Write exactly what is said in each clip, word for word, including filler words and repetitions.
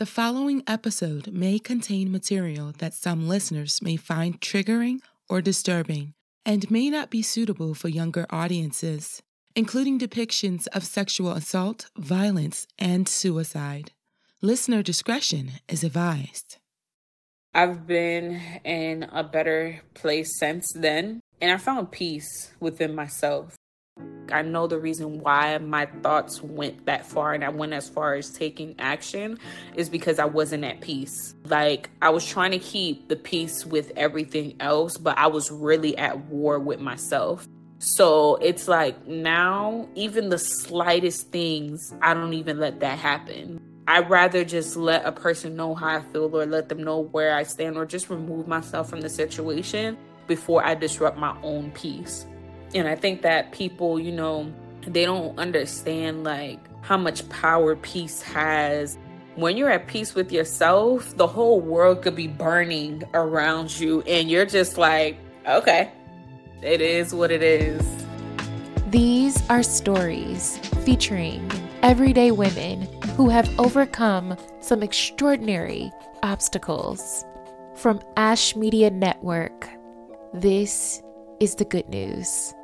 The following episode may contain material that some listeners may find triggering or disturbing and may not be suitable for younger audiences, including depictions of sexual assault, violence, and suicide. Listener discretion is advised. I've been in a better place since then, and I found peace within myself. I know the reason why my thoughts went that far and I went as far as taking action is because I wasn't at peace. Like, I was trying to keep the peace with everything else, but I was really at war with myself. So it's like now, even the slightest things, I don't even let that happen. I'd rather just let a person know how I feel or let them know where I stand or just remove myself from the situation before I disrupt my own peace. And I think that people, you know, they don't understand like how much power peace has. When you're at peace with yourself, the whole world could be burning around you and you're just like, okay, it is what it is. These are stories featuring everyday women who have overcome some extraordinary obstacles. From Ash Media Network, this is the Good News.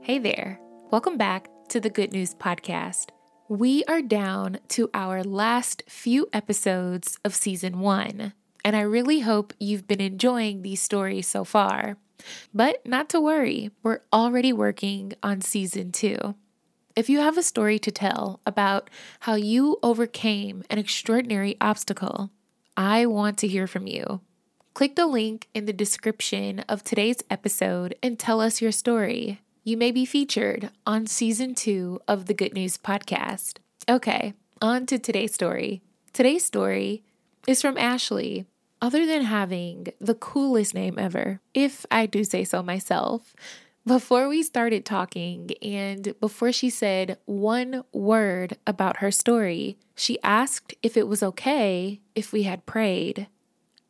Hey there. Welcome back to the Good News Podcast. We are down to our last few episodes of season one, and I really hope you've been enjoying these stories so far. But not to worry, we're already working on season two. If you have a story to tell about how you overcame an extraordinary obstacle, I want to hear from you. Click the link in the description of today's episode and tell us your story. You may be featured on season two of the Good News Podcast. Okay, on to today's story. Today's story is from Ashley. Other than having the coolest name ever, if I do say so myself, before we started talking and before she said one word about her story, she asked if it was okay if we had prayed.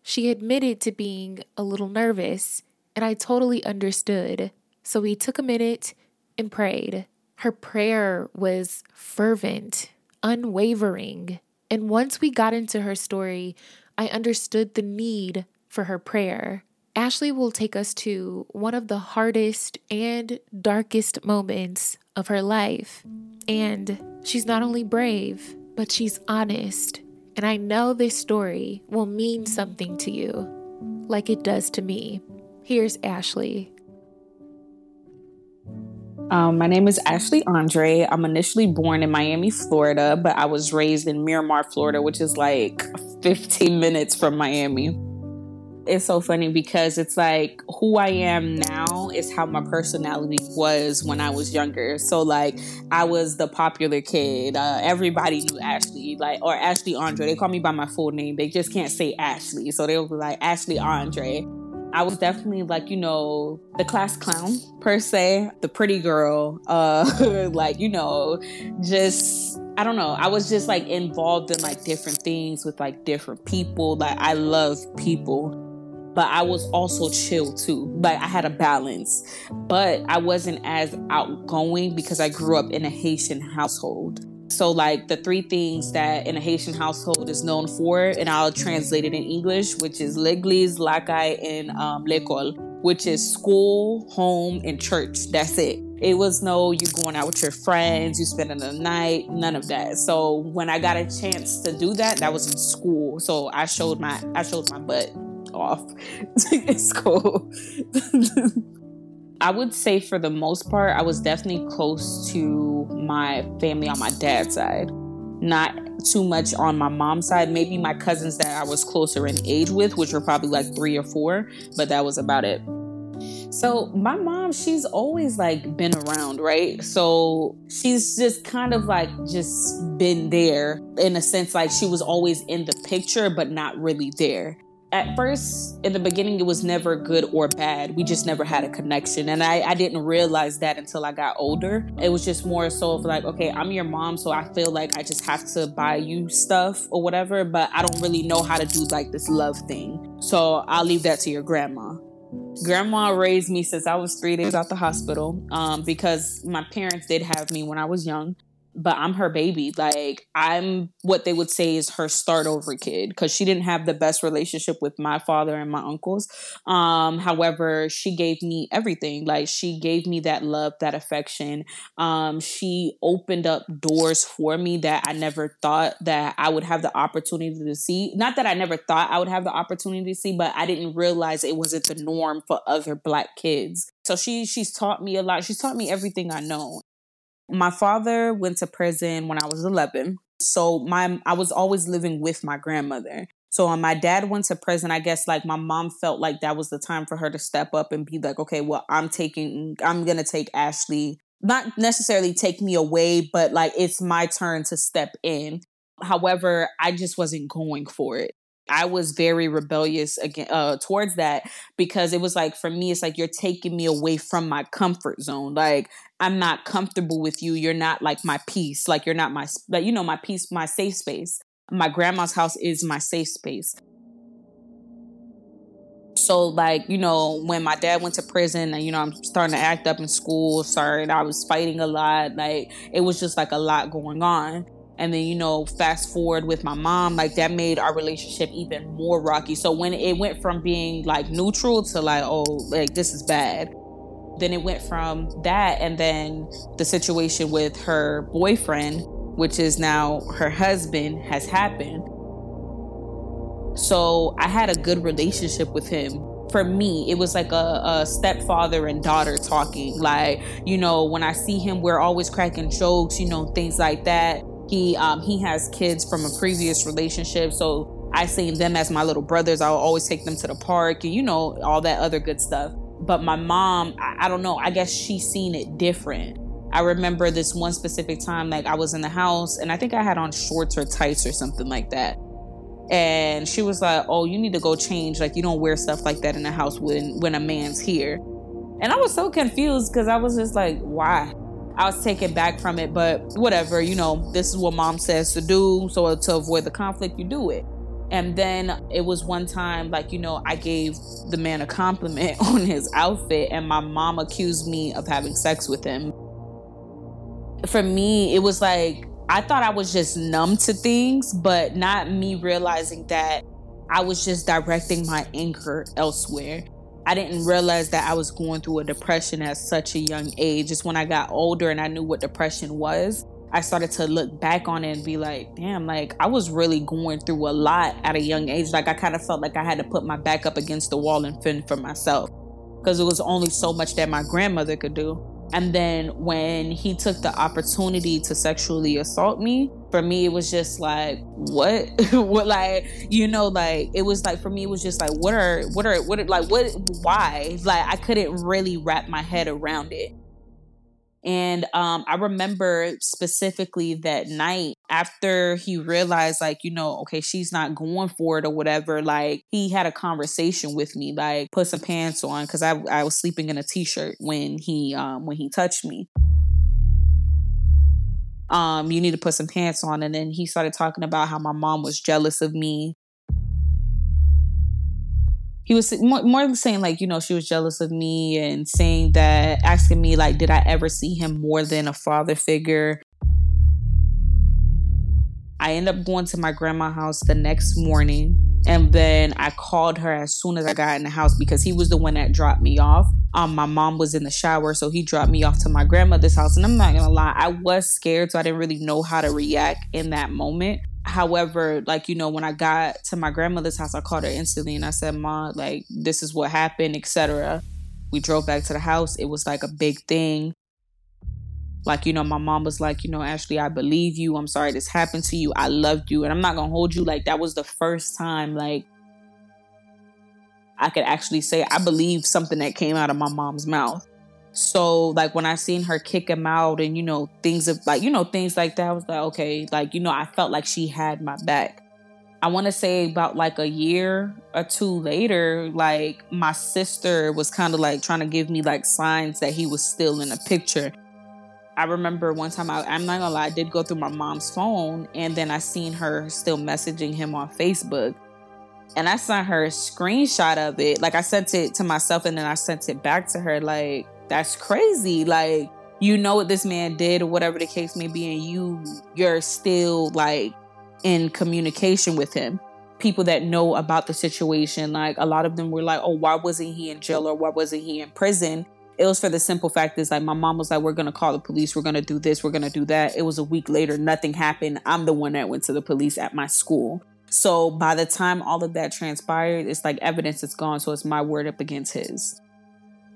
She admitted to being a little nervous, and I totally understood. So we took a minute and prayed. Her prayer was fervent, unwavering. And once we got into her story, I understood the need for her prayer. Ashley will take us to one of the hardest and darkest moments of her life. And she's not only brave, but she's honest. And I know this story will mean something to you, like it does to me. Here's Ashley. Um, my name is Ashley Andre. I'm initially born in Miami, Florida, but I was raised in Miramar, Florida, which is like fifteen minutes from Miami. It's so funny because it's like who I am now is how my personality was when I was younger. So like I was the popular kid. Uh, everybody knew Ashley, like, or Ashley Andre. They call me by my full name. They just can't say Ashley. So they'll be like Ashley Andre. I was definitely like, you know, the class clown per se, the pretty girl, uh, like, you know, just, I don't know. I was just like involved in like different things with like different people. Like I love people. But I was also chill too. Like I had a balance, but I wasn't as outgoing because I grew up in a Haitian household. So like the three things that in a Haitian household is known for, and I'll translate it in English, which is l'église, la caille, and um, l'école, which is school, home, and church. That's it. It was no, you going out with your friends, you spending the night, none of that. So when I got a chance to do that, that was in school. So I showed my, I showed my butt off. It's cool. I would say for the most part, I was definitely close to my family on my dad's side. Not too much on my mom's side. Maybe my cousins that I was closer in age with, which were probably like three or four, but that was about it. So my mom, she's always like been around, right? So she's just kind of like just been there in a sense, like she was always in the picture, but not really there. At first, in the beginning, it was never good or bad. We just never had a connection. And I, I didn't realize that until I got older. It was just more so of like, okay, I'm your mom, so I feel like I just have to buy you stuff or whatever, but I don't really know how to do like this love thing. So I'll leave that to your grandma. Grandma raised me since I was three days out the hospital um, because my parents did have me when I was young. but I'm her baby. Like, I'm what they would say is her start over kid, because she didn't have the best relationship with my father and my uncles. Um, however, she gave me everything. Like, she gave me that love, that affection. Um, she opened up doors for me that I never thought that I would have the opportunity to see. Not that I never thought I would have the opportunity to see, but I didn't realize it wasn't the norm for other Black kids. So she she's taught me a lot. She's taught me everything I know. My father went to prison when I was eleven. So my I was always living with my grandmother. So when my dad went to prison, I guess like my mom felt like that was the time for her to step up and be like, okay, well, I'm taking, I'm going to take Ashley, not necessarily take me away, but like it's my turn to step in. However, I just wasn't going for it. I was very rebellious again, uh, towards that, because it was like, for me, it's like, you're taking me away from my comfort zone. Like, I'm not comfortable with you. You're not like my peace. Like, you're not my, like, you know, my peace, my safe space. My grandma's house is my safe space. So like, you know, when my dad went to prison and, you know, I'm starting to act up in school, started, I was fighting a lot. Like, it was just like a lot going on. And then, you know, fast forward with my mom, like that made our relationship even more rocky. So when it went from being like neutral to like, oh, like this is bad, then it went from that. And then the situation with her boyfriend, which is now her husband, has happened. So I had a good relationship with him. For me, it was like a, a stepfather and daughter talking. Like, you know, when I see him, we're always cracking jokes, you know, things like that. He um, he has kids from a previous relationship, so I seen them as my little brothers. I'll always take them to the park and, you know, all that other good stuff. But my mom, I, I don't know, I guess she seen it different. I remember this one specific time, like I was in the house and I think I had on shorts or tights or something like that. And she was like, oh, you need to go change. Like, you don't wear stuff like that in the house when, when a man's here. And I was so confused because I was just like, why? I was taken back from it, but whatever, you know, this is what mom says to do. So to avoid the conflict, you do it. And then it was one time, like, you know, I gave the man a compliment on his outfit and my mom accused me of having sex with him. For me, it was like, I thought I was just numb to things, but not me realizing that I was just directing my anger elsewhere. I didn't realize that I was going through a depression at such a young age. Just when I got older and I knew what depression was, I started to look back on it and be like, damn, like I was really going through a lot at a young age. Like I kind of felt like I had to put my back up against the wall and fend for myself because it was only so much that my grandmother could do. And then when he took the opportunity to sexually assault me, for me, it was just like, what? what, like, you know, like, it was like, for me, it was just like, what are, what are, what, are, like, what, why? Like, I couldn't really wrap my head around it. And um, I remember specifically that night after he realized, like, you know, okay, she's not going for it or whatever. Like, he had a conversation with me, like, put some pants on, because I I was sleeping in a t-shirt when he um, when he touched me. Um, you need to put some pants on, and then he started talking about how my mom was jealous of me. He was more, more saying like, you know, she was jealous of me and saying that, asking me like, did I ever see him more than a father figure? I ended up going to my grandma's house the next morning. And then I called her as soon as I got in the house because he was the one that dropped me off. Um, my mom was in the shower, so he dropped me off to my grandmother's house. And I'm not going to lie, I was scared, so I didn't really know how to react in that moment. However, like, you know, when I got to my grandmother's house, I called her instantly and I said, Ma, like, this is what happened, et cetera. We drove back to the house. It was like a big thing. Like, you know, my mom was like, you know, Ashley, I believe you. I'm sorry this happened to you. I loved you. And I'm not going to hold you. Like, that was the first time, like, I could actually say I believe something that came out of my mom's mouth. So, like, when I seen her kick him out and, you know, things of like, you know, things like that, I was like, okay, like, you know, I felt like she had my back. I want to say about like a year or two later, like my sister was kind of like trying to give me like signs that he was still in the picture. I remember one time, I, I'm not gonna lie, I did go through my mom's phone and then I seen her still messaging him on Facebook. And I sent her a screenshot of it. Like I sent it to myself and then I sent it back to her like, that's crazy. Like, you know what this man did or whatever the case may be, and you you're still like in communication with him. People that know about the situation, like a lot of them were like, oh, why wasn't he in jail or why wasn't he in prison? It was for the simple fact is like, my mom was like, we're going to call the police. We're going to do this. We're going to do that. It was a week later. Nothing happened. I'm the one that went to the police at my school. So by the time all of that transpired, it's like evidence is gone. So it's my word up against his.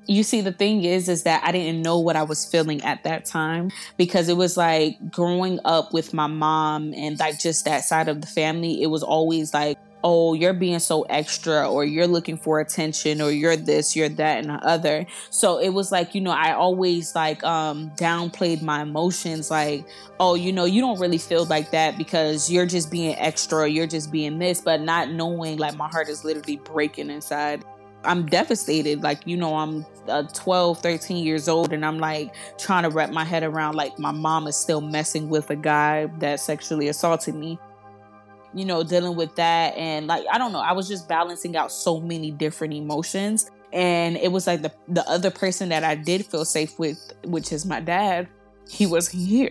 You see, the thing is, is that I didn't know what I was feeling at that time, because it was like growing up with my mom and like just that side of the family. It was always like, oh, you're being so extra, or you're looking for attention, or you're this, you're that, and the other. So it was like, you know, I always like um, downplayed my emotions, like, oh, you know, you don't really feel like that because you're just being extra, or you're just being this, but not knowing like my heart is literally breaking inside. I'm devastated. Like, you know, I'm uh, twelve, thirteen years old, and I'm like trying to wrap my head around like my mom is still messing with a guy that sexually assaulted me. You know, dealing with that, and like, I don't know, I was just balancing out so many different emotions. And it was like the, the other person that I did feel safe with, which is my dad, he wasn't here.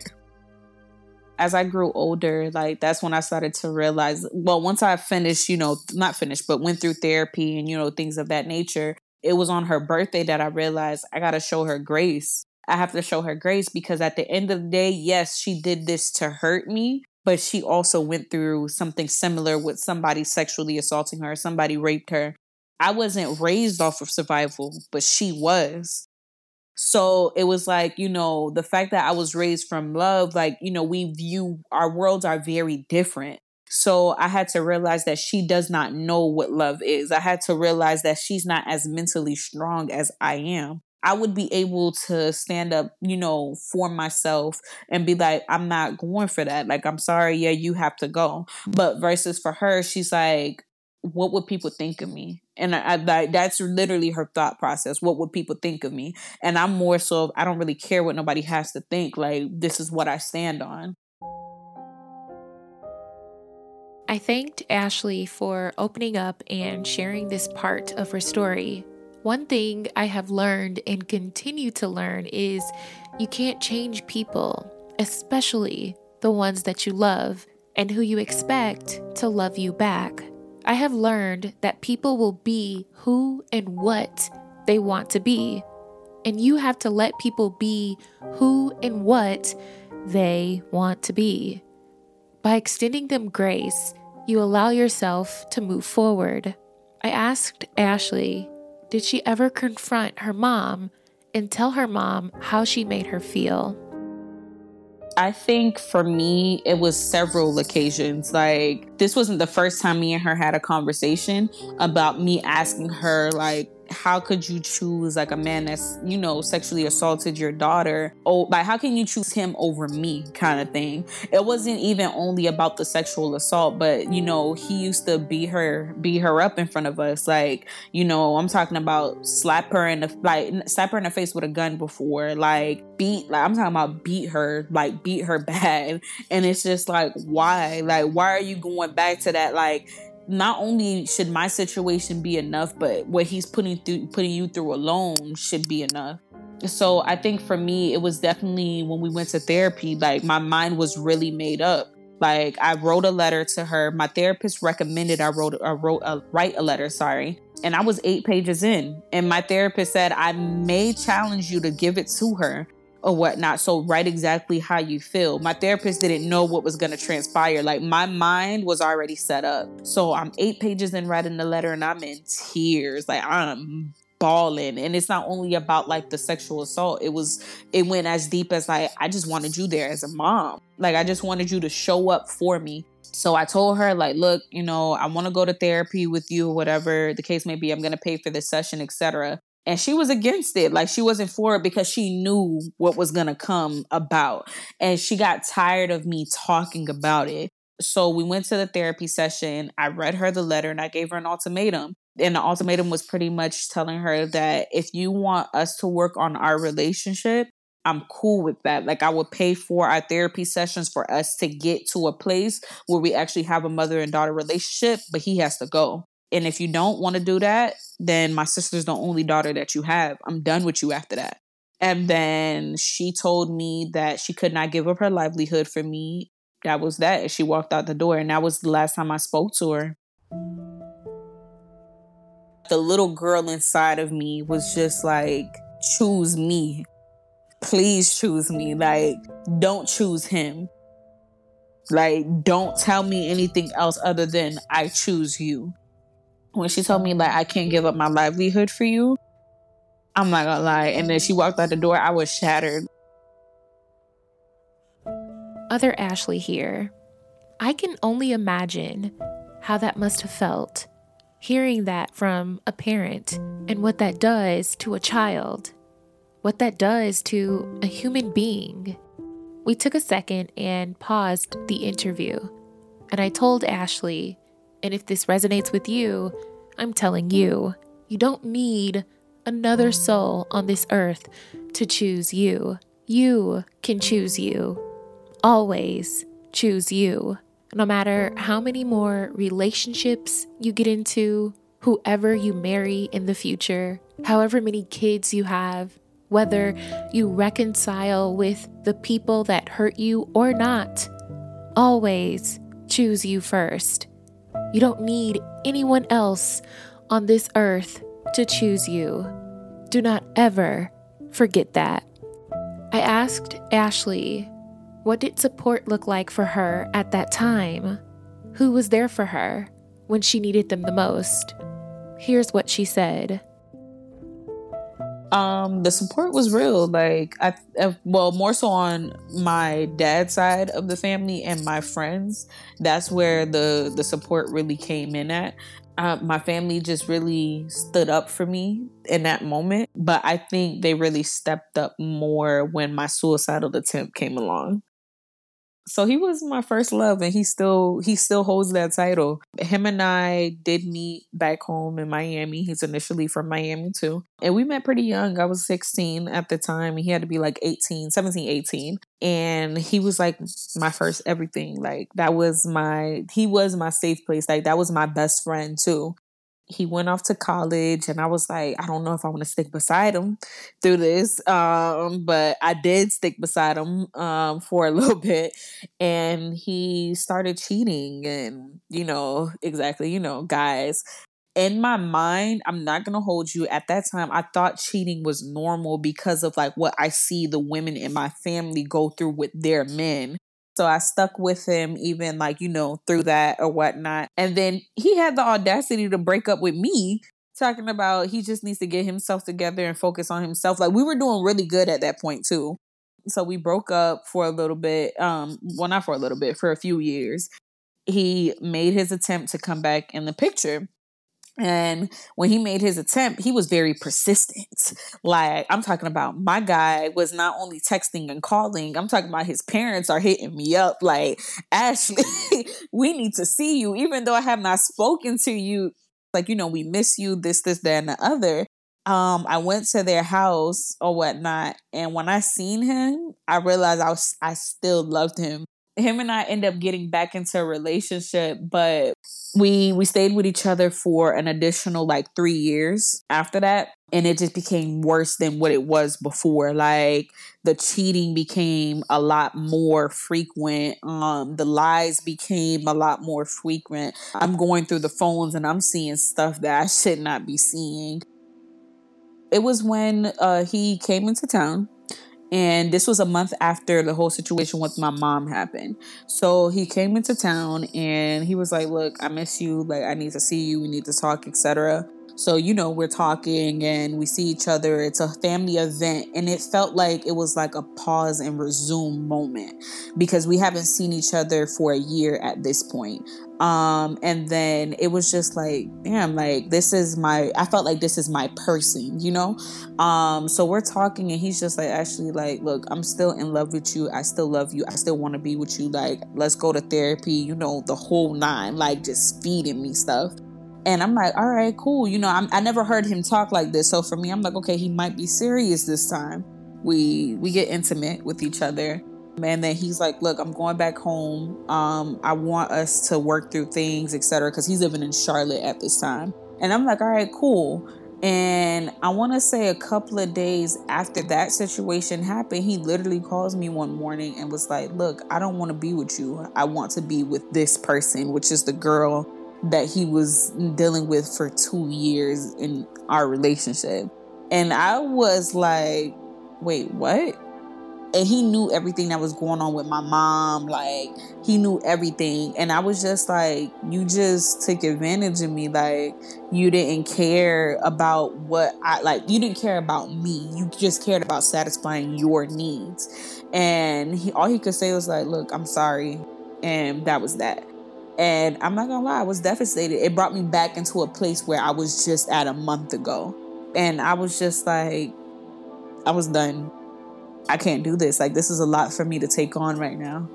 As I grew older, like that's when I started to realize, well, once I finished, you know, not finished, but went through therapy and, you know, things of that nature, it was on her birthday that I realized I got to show her grace. I have to show her grace, because at the end of the day, yes, she did this to hurt me, but she also went through something similar with somebody sexually assaulting her, somebody raped her. I wasn't raised off of survival, but she was. So it was like, you know, the fact that I was raised from love, like, you know, we view, our worlds are very different. So I had to realize that she does not know what love is. I had to realize that she's not as mentally strong as I am. I would be able to stand up, you know, for myself and be like, I'm not going for that. Like, I'm sorry. Yeah, you have to go. But versus for her, she's like, what would people think of me? And I, I, like, that's literally her thought process. What would people think of me? And I'm more so, I don't really care what nobody has to think. Like, this is what I stand on. I thanked Ashley for opening up and sharing this part of her story. One thing I have learned and continue to learn is you can't change people, especially the ones that you love and who you expect to love you back. I have learned that people will be who and what they want to be, and you have to let people be who and what they want to be. By extending them grace, you allow yourself to move forward. I asked Ashley, did she ever confront her mom and tell her mom how she made her feel? I think for me, it was several occasions. Like, this wasn't the first time me and her had a conversation about me asking her, like, how could you choose like a man that's, you know, sexually assaulted your daughter? Oh, like, how can you choose him over me kind of thing? It wasn't even only about the sexual assault, but, you know, he used to beat her, beat her up in front of us. Like, you know, I'm talking about slap her in the, like, slap her in the face with a gun before, like beat, like I'm talking about beat her, like beat her bad. And it's just like, why? Like, why are you going back to that? Like, not only should my situation be enough, but what he's putting through, putting you through alone should be enough. So I think for me, it was definitely when we went to therapy, like my mind was really made up. Like, I wrote a letter to her. My therapist recommended I wrote, I wrote a, write a letter, sorry. And I was eight pages in, and my therapist said, I may challenge you to give it to her or whatnot. So write exactly how you feel. My therapist didn't know what was going to transpire. Like, my mind was already set up. So I'm eight pages in writing the letter, and I'm in tears. Like, I'm bawling. And it's not only about like the sexual assault. It was, it went as deep as like, I just wanted you there as a mom. Like, I just wanted you to show up for me. So I told her, like, look, you know, I want to go to therapy with you, whatever the case may be. I'm going to pay for this session, et cetera. And she was against it. Like, she wasn't for it because she knew what was going to come about. And she got tired of me talking about it. So we went to the therapy session. I read her the letter, and I gave her an ultimatum. And the ultimatum was pretty much telling her that if you want us to work on our relationship, I'm cool with that. Like, I would pay for our therapy sessions for us to get to a place where we actually have a mother and daughter relationship, but he has to go. And if you don't want to do that, then my sister's the only daughter that you have. I'm done with you after that. And then she told me that she could not give up her livelihood for me. That was that. She walked out the door, and that was the last time I spoke to her. The little girl inside of me was just like, choose me. Please choose me. Like, don't choose him. Like, don't tell me anything else other than I choose you. When she told me, like, I can't give up my livelihood for you, I'm not gonna lie. And then she walked out the door, I was shattered. Other Ashley here. I can only imagine how that must have felt, hearing that from a parent and what that does to a child, what that does to a human being. We took a second and paused the interview, and I told Ashley, and if this resonates with you, I'm telling you, you don't need another soul on this earth to choose you. You can choose you. Always choose you. No matter how many more relationships you get into, whoever you marry in the future, however many kids you have, whether you reconcile with the people that hurt you or not, always choose you first. You don't need anyone else on this earth to choose you. Do not ever forget that. I asked Ashley, what did support look like for her at that time? Who was there for her when she needed them the most? Here's what she said. Um, the support was real. Like, I, well, more so on my dad's side of the family and my friends. That's where the, the support really came in at. Uh, my family just really stood up for me in that moment. But I think they really stepped up more when my suicidal attempt came along. So he was my first love, and he still he still holds that title. Him and I did meet back home in Miami. He's initially from Miami too. And we met pretty young. I was sixteen at the time, and he had to be like eighteen, seventeen, eighteen. And he was like my first everything. Like, that was my, he was my safe place. Like, that was my best friend too. He went off to college, and I was like, I don't know if I want to stick beside him through this. Um, but I did stick beside him um, for a little bit, and he started cheating and, you know, exactly, you know, guys. In my mind, I'm not going to hold you, at that time, I thought cheating was normal because of like what I see the women in my family go through with their men. So I stuck with him even like, you know, through that or whatnot. And then he had the audacity to break up with me, talking about he just needs to get himself together and focus on himself. Like, we were doing really good at that point too. So we broke up for a little bit. Um, well, not for a little bit, for a few years. He made his attempt to come back in the picture. And when he made his attempt, he was very persistent. Like, I'm talking about, my guy was not only texting and calling, I'm talking about his parents are hitting me up like, Ashley, we need to see you, even though I have not spoken to you. Like, you know, we miss you, this, this, that, and the other. Um, I went to their house or whatnot. And when I seen him, I realized I was, I still loved him. Him and I ended up getting back into a relationship, but we we stayed with each other for an additional like three years after that. And it just became worse than what it was before. Like, the cheating became a lot more frequent. Um, the lies became a lot more frequent. I'm going through the phones and I'm seeing stuff that I should not be seeing. It was when uh, he came into town. And this was a month after the whole situation with my mom happened. So he came into town and he was like, look, I miss you. Like, I need to see you. We need to talk, et cetera. So, you know, we're talking and we see each other. It's a family event. And it felt like it was like a pause and resume moment because we haven't seen each other for a year at this point. Um, and then it was just like, damn, like, this is my, I felt like this is my person, you know? Um, so we're talking and he's just like, actually, like, look, I'm still in love with you. I still love you. I still want to be with you. Like, let's go to therapy, you know, the whole nine, like, just feeding me stuff. And I'm like, all right, cool. You know, I'm, I never heard him talk like this. So for me, I'm like, okay, he might be serious this time. We, we get intimate with each other. And then he's like, look, I'm going back home. Um, I want us to work through things, et cetera. Because he's living in Charlotte at this time. And I'm like, all right, cool. And I want to say a couple of days after that situation happened, he literally calls me one morning and was like, look, I don't want to be with you. I want to be with this person, which is the girl that he was dealing with for two years in our relationship. And I was like, wait, what? And he knew everything that was going on with my mom. Like, he knew everything. And I was just like, you just took advantage of me. Like, you didn't care about what I, like, you didn't care about me. You just cared about satisfying your needs. And he, all he could say was like, look, I'm sorry. And that was that. And I'm not gonna lie, I was devastated. It brought me back into a place where I was just at a month ago. And I was just like, I was done. I can't do this. Like, this is a lot for me to take on right now.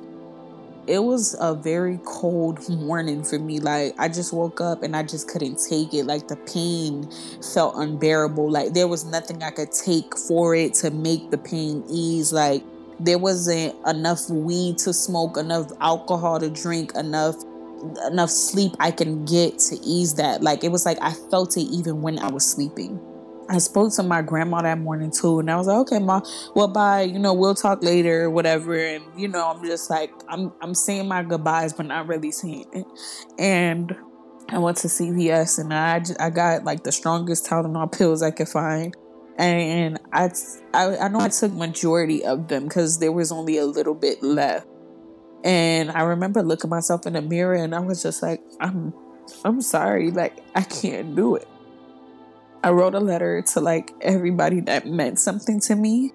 It was a very cold morning for me. Like, I just woke up and I just couldn't take it. Like, the pain felt unbearable. Like, there was nothing I could take for it to make the pain ease. Like, there wasn't enough weed to smoke, enough alcohol to drink, enough enough sleep I can get to ease that. Like, it was like I felt it even when I was sleeping. I spoke to my grandma that morning too, and I was like, okay, Ma, well, bye, you know, we'll talk later or whatever. And, you know, I'm just like, I'm I'm saying my goodbyes, but not really saying it. And I went to C V S, and I, I got, like, the strongest Tylenol pills I could find. And I, I, I know I took majority of them because there was only a little bit left. And I remember looking myself in the mirror, and I was just like, I'm, I'm sorry, like, I can't do it. I wrote a letter to, like, everybody that meant something to me.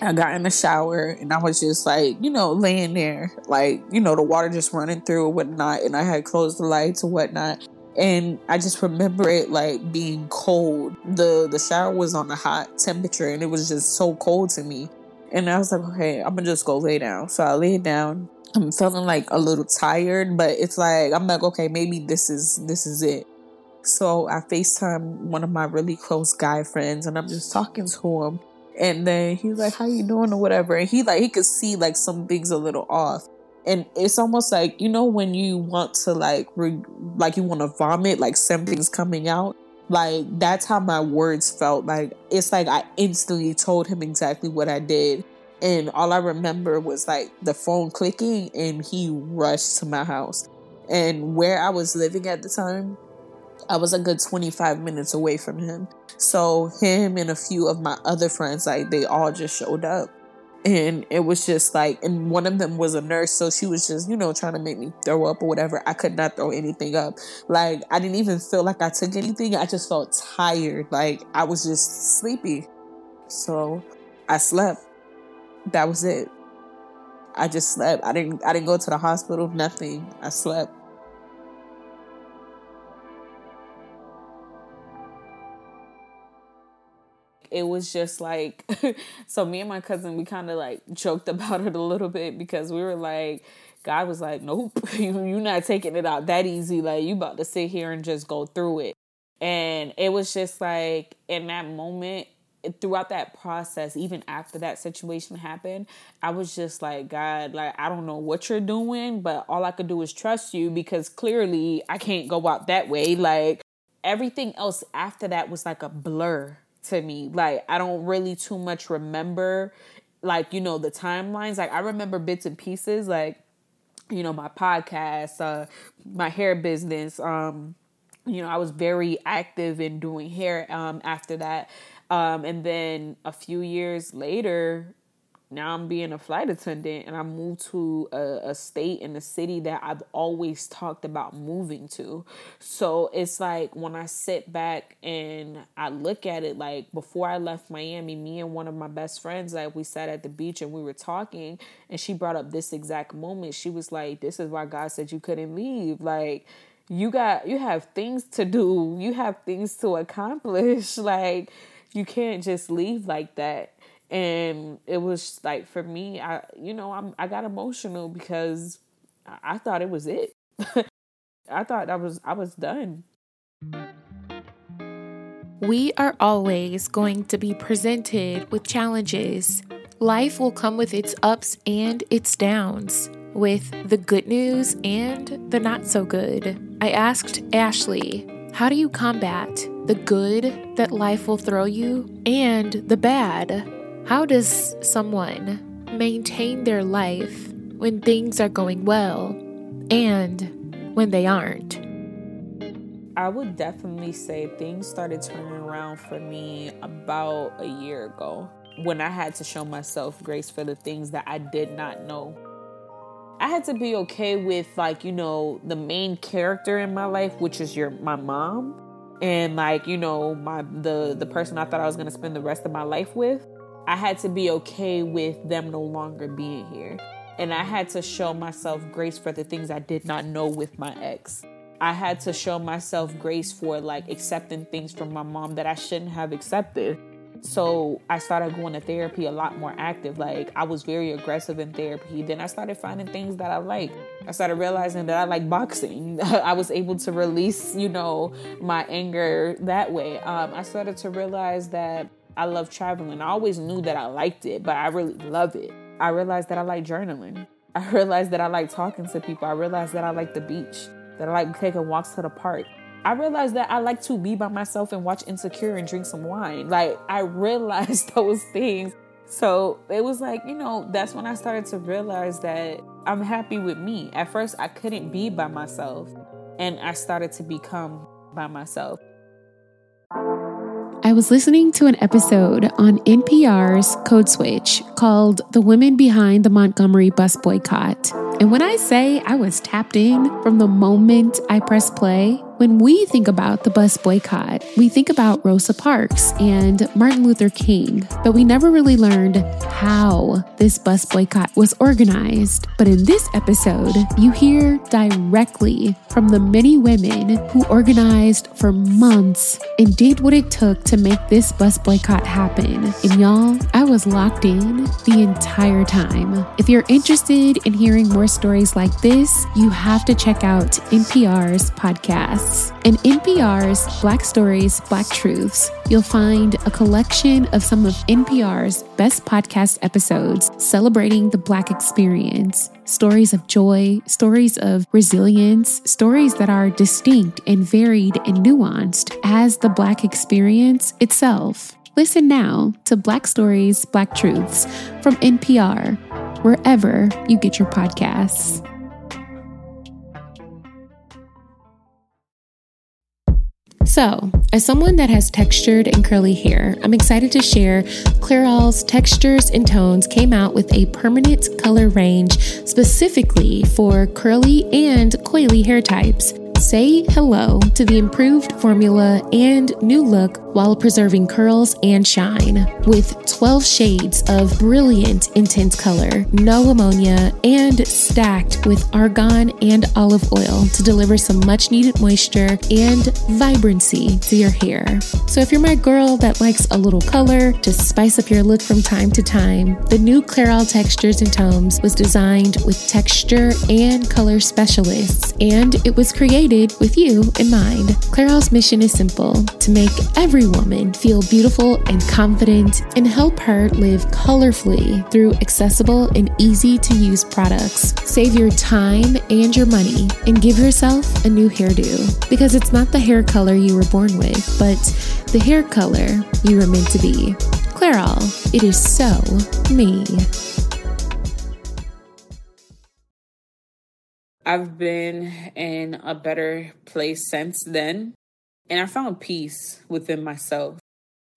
I got in the shower, and I was just, like, you know, laying there. Like, you know, the water just running through and whatnot. And I had closed the lights and whatnot. And I just remember it, like, being cold. The, the shower was on a hot temperature, and it was just so cold to me. And I was like, okay, I'm going to just go lay down. So I laid down. I'm feeling, like, a little tired. But it's like, I'm like, okay, maybe this is this is it. So I FaceTime one of my really close guy friends, and I'm just talking to him. And then he's like, how you doing or whatever. And he like, he could see, like, some things a little off. And it's almost like, you know, when you want to, like, re- like you want to vomit, like something's coming out. Like, that's how my words felt. Like, it's like I instantly told him exactly what I did. And all I remember was, like, the phone clicking, and he rushed to my house. And where I was living at the time, I was a good twenty-five minutes away from him. So him and a few of my other friends, like, they all just showed up. And it was just like, and one of them was a nurse. So she was just, you know, trying to make me throw up or whatever. I could not throw anything up. Like, I didn't even feel like I took anything. I just felt tired. Like, I was just sleepy. So I slept. That was it. I just slept. I didn't, I didn't go to the hospital, nothing. I slept. It was just like, so me and my cousin, we kind of like joked about it a little bit because we were like, God was like, nope, you, you're not taking it out that easy. Like, you about to sit here and just go through it. And it was just like, in that moment, throughout that process, even after that situation happened, I was just like, God, like, I don't know what you're doing, but all I could do is trust you because clearly I can't go out that way. Like, everything else after that was like a blur to me. Like, I don't really too much remember, like, you know, the timelines. Like, I remember bits and pieces, like, you know, my podcast, uh, my hair business. Um, you know, I was very active in doing hair um, after that. Um, and then a few years later, now I'm being a flight attendant, and I moved to a, a state in the city that I've always talked about moving to. So it's like when I sit back and I look at it, like before I left Miami, me and one of my best friends, like we sat at the beach and we were talking, and she brought up this exact moment. She was like, this is why God said you couldn't leave. Like, you got, you have things to do. You have things to accomplish. Like, you can't just leave like that. And it was like, for me, I, you know, I'm, I got emotional because I, I thought it was it. I thought I was, I was done. We are always going to be presented with challenges. Life will come with its ups and its downs, with the good news and the not so good. I asked Ashley, how do you combat the good that life will throw you and the bad. How does someone maintain their life when things are going well and when they aren't? I would definitely say things started turning around for me about a year ago when I had to show myself grace for the things that I did not know. I had to be okay with, like, you know, the main character in my life, which is your my mom, and, like, you know, my the the person I thought I was going to spend the rest of my life with. I had to be okay with them no longer being here. And I had to show myself grace for the things I did not know with my ex. I had to show myself grace for, like, accepting things from my mom that I shouldn't have accepted. So I started going to therapy a lot more active. Like, I was very aggressive in therapy. Then I started finding things that I like. I started realizing that I like boxing. I was able to release, you know, my anger that way. Um, I started to realize that I love traveling. I always knew that I liked it, but I really love it. I realized that I like journaling. I realized that I like talking to people. I realized that I like the beach, that I like taking walks to the park. I realized that I like to be by myself and watch Insecure and drink some wine. Like, I realized those things. So it was like, you know, that's when I started to realize that I'm happy with me. At first, I couldn't be by myself, and I started to become by myself. I was listening to an episode on N P R's Code Switch called The Women Behind the Montgomery Bus Boycott. And when I say I was tapped in from the moment I pressed play, when we think about the bus boycott, we think about Rosa Parks and Martin Luther King, but we never really learned how this bus boycott was organized. But in this episode, you hear directly from the many women who organized for months and did what it took to make this bus boycott happen. And y'all, I was locked in the entire time. If you're interested in hearing more stories like this, you have to check out N P R's podcast. In N P R's Black Stories, Black Truths, you'll find a collection of some of N P R's best podcast episodes celebrating the Black experience. Stories of joy, stories of resilience, stories that are distinct and varied and nuanced as the Black experience itself. Listen now to Black Stories, Black Truths from N P R, wherever you get your podcasts. So, as someone that has textured and curly hair, I'm excited to share Clairol's Textures and Tones came out with a permanent color range specifically for curly and coily hair types. Say hello to the improved formula and new look while preserving curls and shine. With twelve shades of brilliant intense color, no ammonia, and stacked with argan and olive oil to deliver some much needed moisture and vibrancy to your hair. So if you're my girl that likes a little color to spice up your look from time to time, the new Clairol Textures and Tones was designed with texture and color specialists, and it was created with you in mind. Clairol's mission is simple: to make every woman feel beautiful and confident and help her live colorfully through accessible and easy to use products. Save your time and your money and give yourself a new hairdo, because it's not the hair color you were born with, but the hair color you were meant to be. Clairol, it is so me. I've been in a better place since then, and I found peace within myself.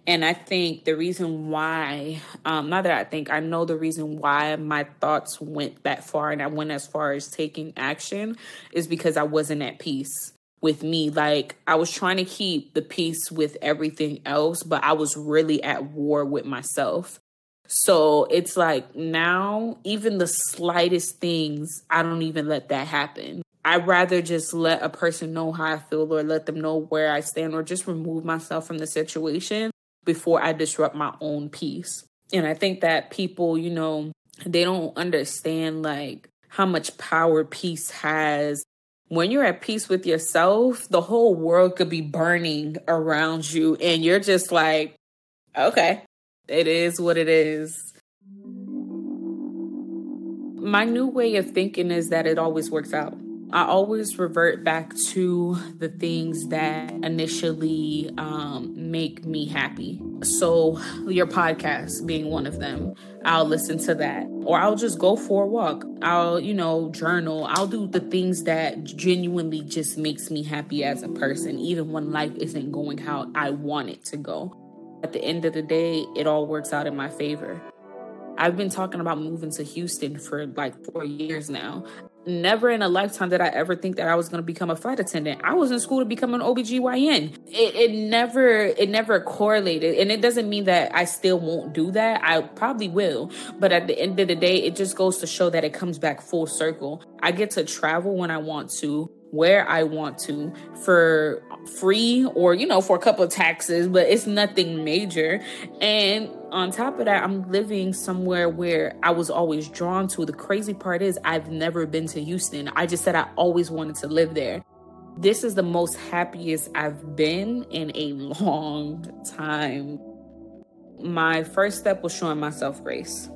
And I think the reason why, um, not that I think, I know the reason why my thoughts went that far and I went as far as taking action is because I wasn't at peace with me. Like, I was trying to keep the peace with everything else, but I was really at war with myself. So it's like now, even the slightest things, I don't even let that happen. I'd rather just let a person know how I feel or let them know where I stand or just remove myself from the situation before I disrupt my own peace. And I think that people, you know, they don't understand like how much power peace has. When you're at peace with yourself, the whole world could be burning around you and you're just like, okay. It is what it is. My new way of thinking is that it always works out. I always revert back to the things that initially um, make me happy. So your podcast being one of them, I'll listen to that, or I'll just go for a walk. I'll, you know, journal. I'll do the things that genuinely just makes me happy as a person, even when life isn't going how I want it to go. At the end of the day, it all works out in my favor. I've been talking about moving to Houston for like four years now. Never in a lifetime did I ever think that I was going to become a flight attendant. I was in school to become an O B G Y N. It, it never it never correlated. And it doesn't mean that I still won't do that. I probably will. But at the end of the day, it just goes to show that it comes back full circle. I get to travel when I want to, where I want to, for free or, you know, for a couple of taxes, but it's nothing major. And on top of that, I'm living somewhere where I was always drawn to. The crazy part is I've never been to Houston. I just said I always wanted to live there. This is the most happiest I've been in a long time. My first step was showing myself grace.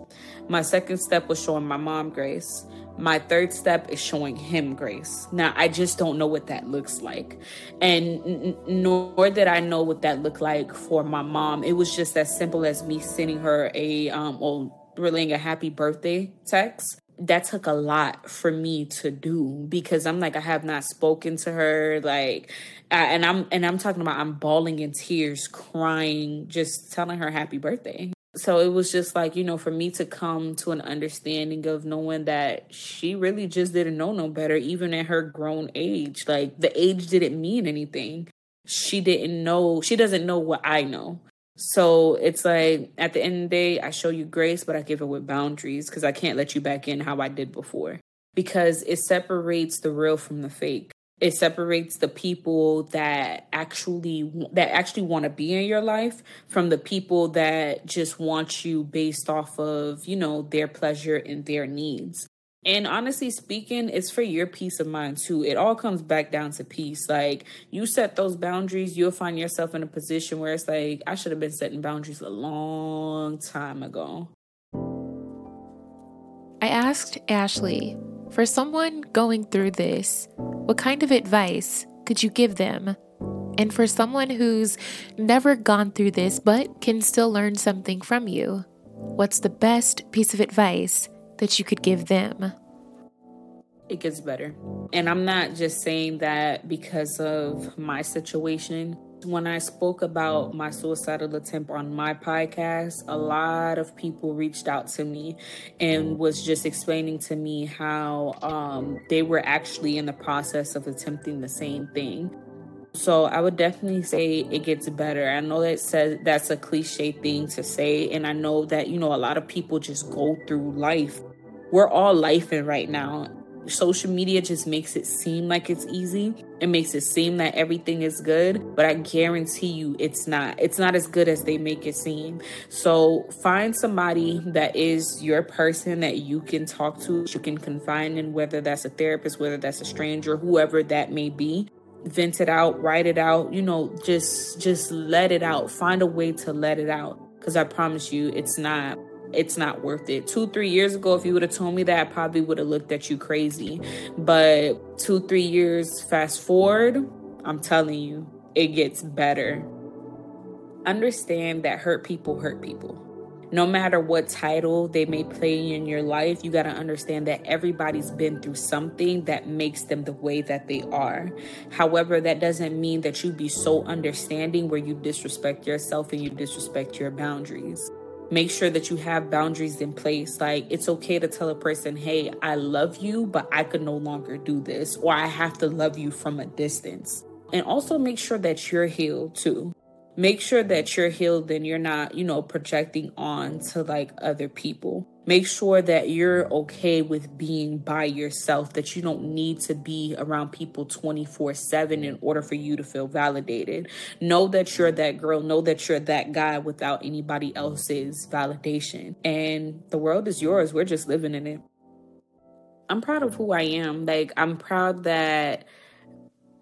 My second step was showing my mom grace. My third step is showing him grace. Now, I just don't know what that looks like. And n- nor did I know what that looked like for my mom. It was just as simple as me sending her a, um, well, relaying a happy birthday text. That took a lot for me to do because I'm like, I have not spoken to her. Like, uh, and I'm, and I'm talking about, I'm bawling in tears, crying, just telling her happy birthday. So it was just like, you know, for me to come to an understanding of knowing that she really just didn't know no better, even at her grown age. Like, the age didn't mean anything. She didn't know. She doesn't know what I know. So it's like, at the end of the day, I show you grace, but I give it with boundaries because I can't let you back in how I did before, because it separates the real from the fake. It separates the people that actually that actually want to be in your life from the people that just want you based off of, you know, their pleasure and their needs. And honestly speaking, it's for your peace of mind too. It all comes back down to peace. Like, you set those boundaries, you'll find yourself in a position where it's like, I should have been setting boundaries a long time ago. I asked Ashley, for someone going through this, what kind of advice could you give them? And for someone who's never gone through this but can still learn something from you, what's the best piece of advice that you could give them? It gets better. And I'm not just saying that because of my situation. When I spoke about my suicidal attempt on my podcast, a lot of people reached out to me and was just explaining to me how um, they were actually in the process of attempting the same thing. So I would definitely say it gets better. I know that says that's a cliche thing to say. And I know that, you know, a lot of people just go through life. We're all lifing right now. Social media just makes it seem like it's easy. It makes it seem that everything is good, but I guarantee you it's not. It's not as good as they make it seem. So find somebody that is your person that you can talk to, you can confide in, whether that's a therapist, whether that's a stranger, whoever that may be. Vent it out, write it out, you know, just just let it out. Find a way to let it out, because I promise you it's not. It's not worth it. Two, three years ago, if you would have told me that, I probably would have looked at you crazy. But two, three years fast forward, I'm telling you, it gets better. Understand that hurt people hurt people. No matter what title they may play in your life, you got to understand that everybody's been through something that makes them the way that they are. However, that doesn't mean that you be so understanding where you disrespect yourself and you disrespect your boundaries. Make sure that you have boundaries in place. Like, it's okay to tell a person, hey, I love you, but I could no longer do this, or I have to love you from a distance. And also make sure that you're healed too. Make sure that you're healed and you're not, you know, projecting on to like other people. Make sure that you're okay with being by yourself, that you don't need to be around people twenty-four seven in order for you to feel validated. Know that you're that girl. Know that you're that guy without anybody else's validation. And the world is yours. We're just living in it. I'm proud of who I am. Like, I'm proud that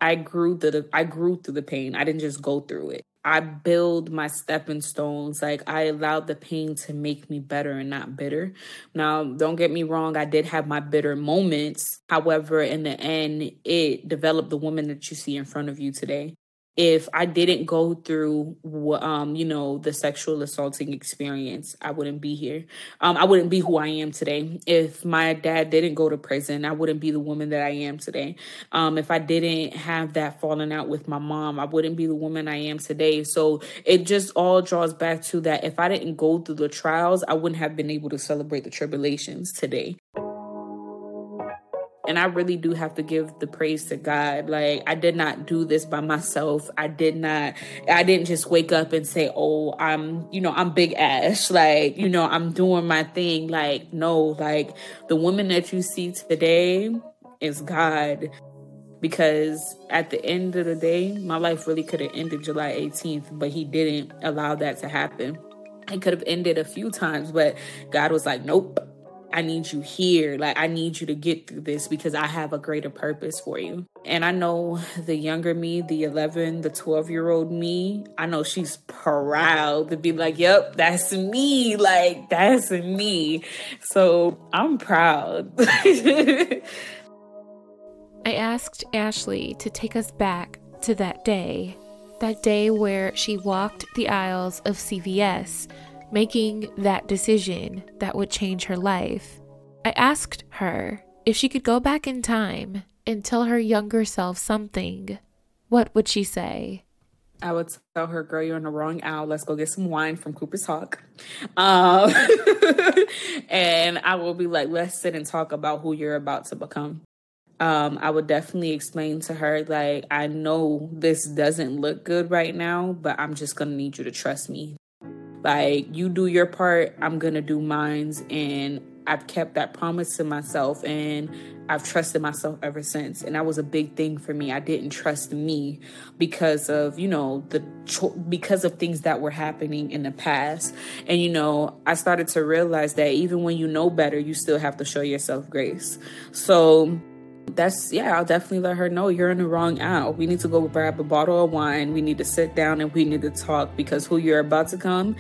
I grew, the, I grew through the pain. I didn't just go through it. I build my stepping stones. Like, I allowed the pain to make me better and not bitter. Now, don't get me wrong, I did have my bitter moments. However, in the end, it developed the woman that you see in front of you today. If I didn't go through, um, you know, the sexual assaulting experience, I wouldn't be here. Um, I wouldn't be who I am today. If my dad didn't go to prison, I wouldn't be the woman that I am today. Um, if I didn't have that falling out with my mom, I wouldn't be the woman I am today. So it just all draws back to that. If I didn't go through the trials, I wouldn't have been able to celebrate the tribulations today. And I really do have to give the praise to God. Like, I did not do this by myself. I did not, I didn't just wake up and say, oh, I'm, you know, I'm Big Ash. Like, you know, I'm doing my thing. Like, no, like the woman that you see today is God. Because at the end of the day, my life really could have ended July eighteenth, but he didn't allow that to happen. It could have ended a few times, but God was like, nope. I need you here. Like, I need you to get through this because I have a greater purpose for you. And I know the younger me, the eleven, the twelve-year-old me, I know she's proud to be like, yep, that's me. Like, that's me. So I'm proud. I asked Ashley to take us back to that day, that day where she walked the aisles of C V S, making that decision that would change her life. I asked her if she could go back in time and tell her younger self something, what would she say? I would tell her, girl, you're in the wrong aisle. Let's go get some wine from Cooper's Hawk. Um, and I will be like, let's sit and talk about who you're about to become. Um, I would definitely explain to her, like, I know this doesn't look good right now, but I'm just going to need you to trust me. Like, you do your part, I'm going to do mine's, and I've kept that promise to myself, and I've trusted myself ever since, and that was a big thing for me. I didn't trust me because of, you know, the cho- because of things that were happening in the past, and, you know, I started to realize that even when you know better, you still have to show yourself grace. So that's, yeah, I'll definitely let her know you're in the wrong aisle. We need to go grab a bottle of wine. We need to sit down and we need to talk because who you're about to come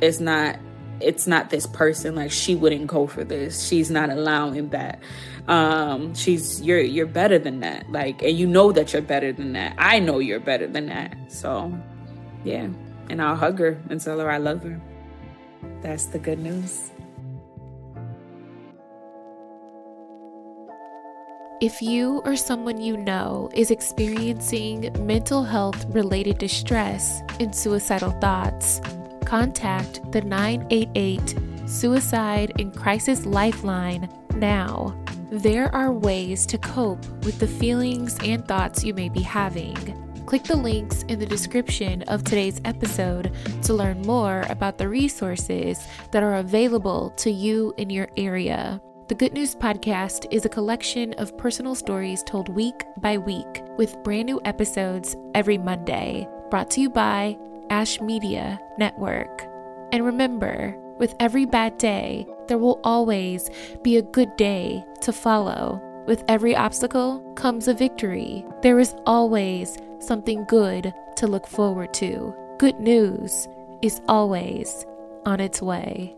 is not, it's not this person. Like, she wouldn't go for this. She's not allowing that. Um, she's, you're, you're better than that. Like, and you know that you're better than that. I know you're better than that. So yeah. And I'll hug her and tell her I love her. That's the good news. If you or someone you know is experiencing mental health-related distress and suicidal thoughts, contact the nine eight eight Suicide and Crisis Lifeline now. There are ways to cope with the feelings and thoughts you may be having. Click the links in the description of today's episode to learn more about the resources that are available to you in your area. The Good News Podcast is a collection of personal stories told week by week with brand new episodes every Monday, brought to you by Ash Media Network. And remember, with every bad day, there will always be a good day to follow. With every obstacle comes a victory. There is always something good to look forward to. Good news is always on its way.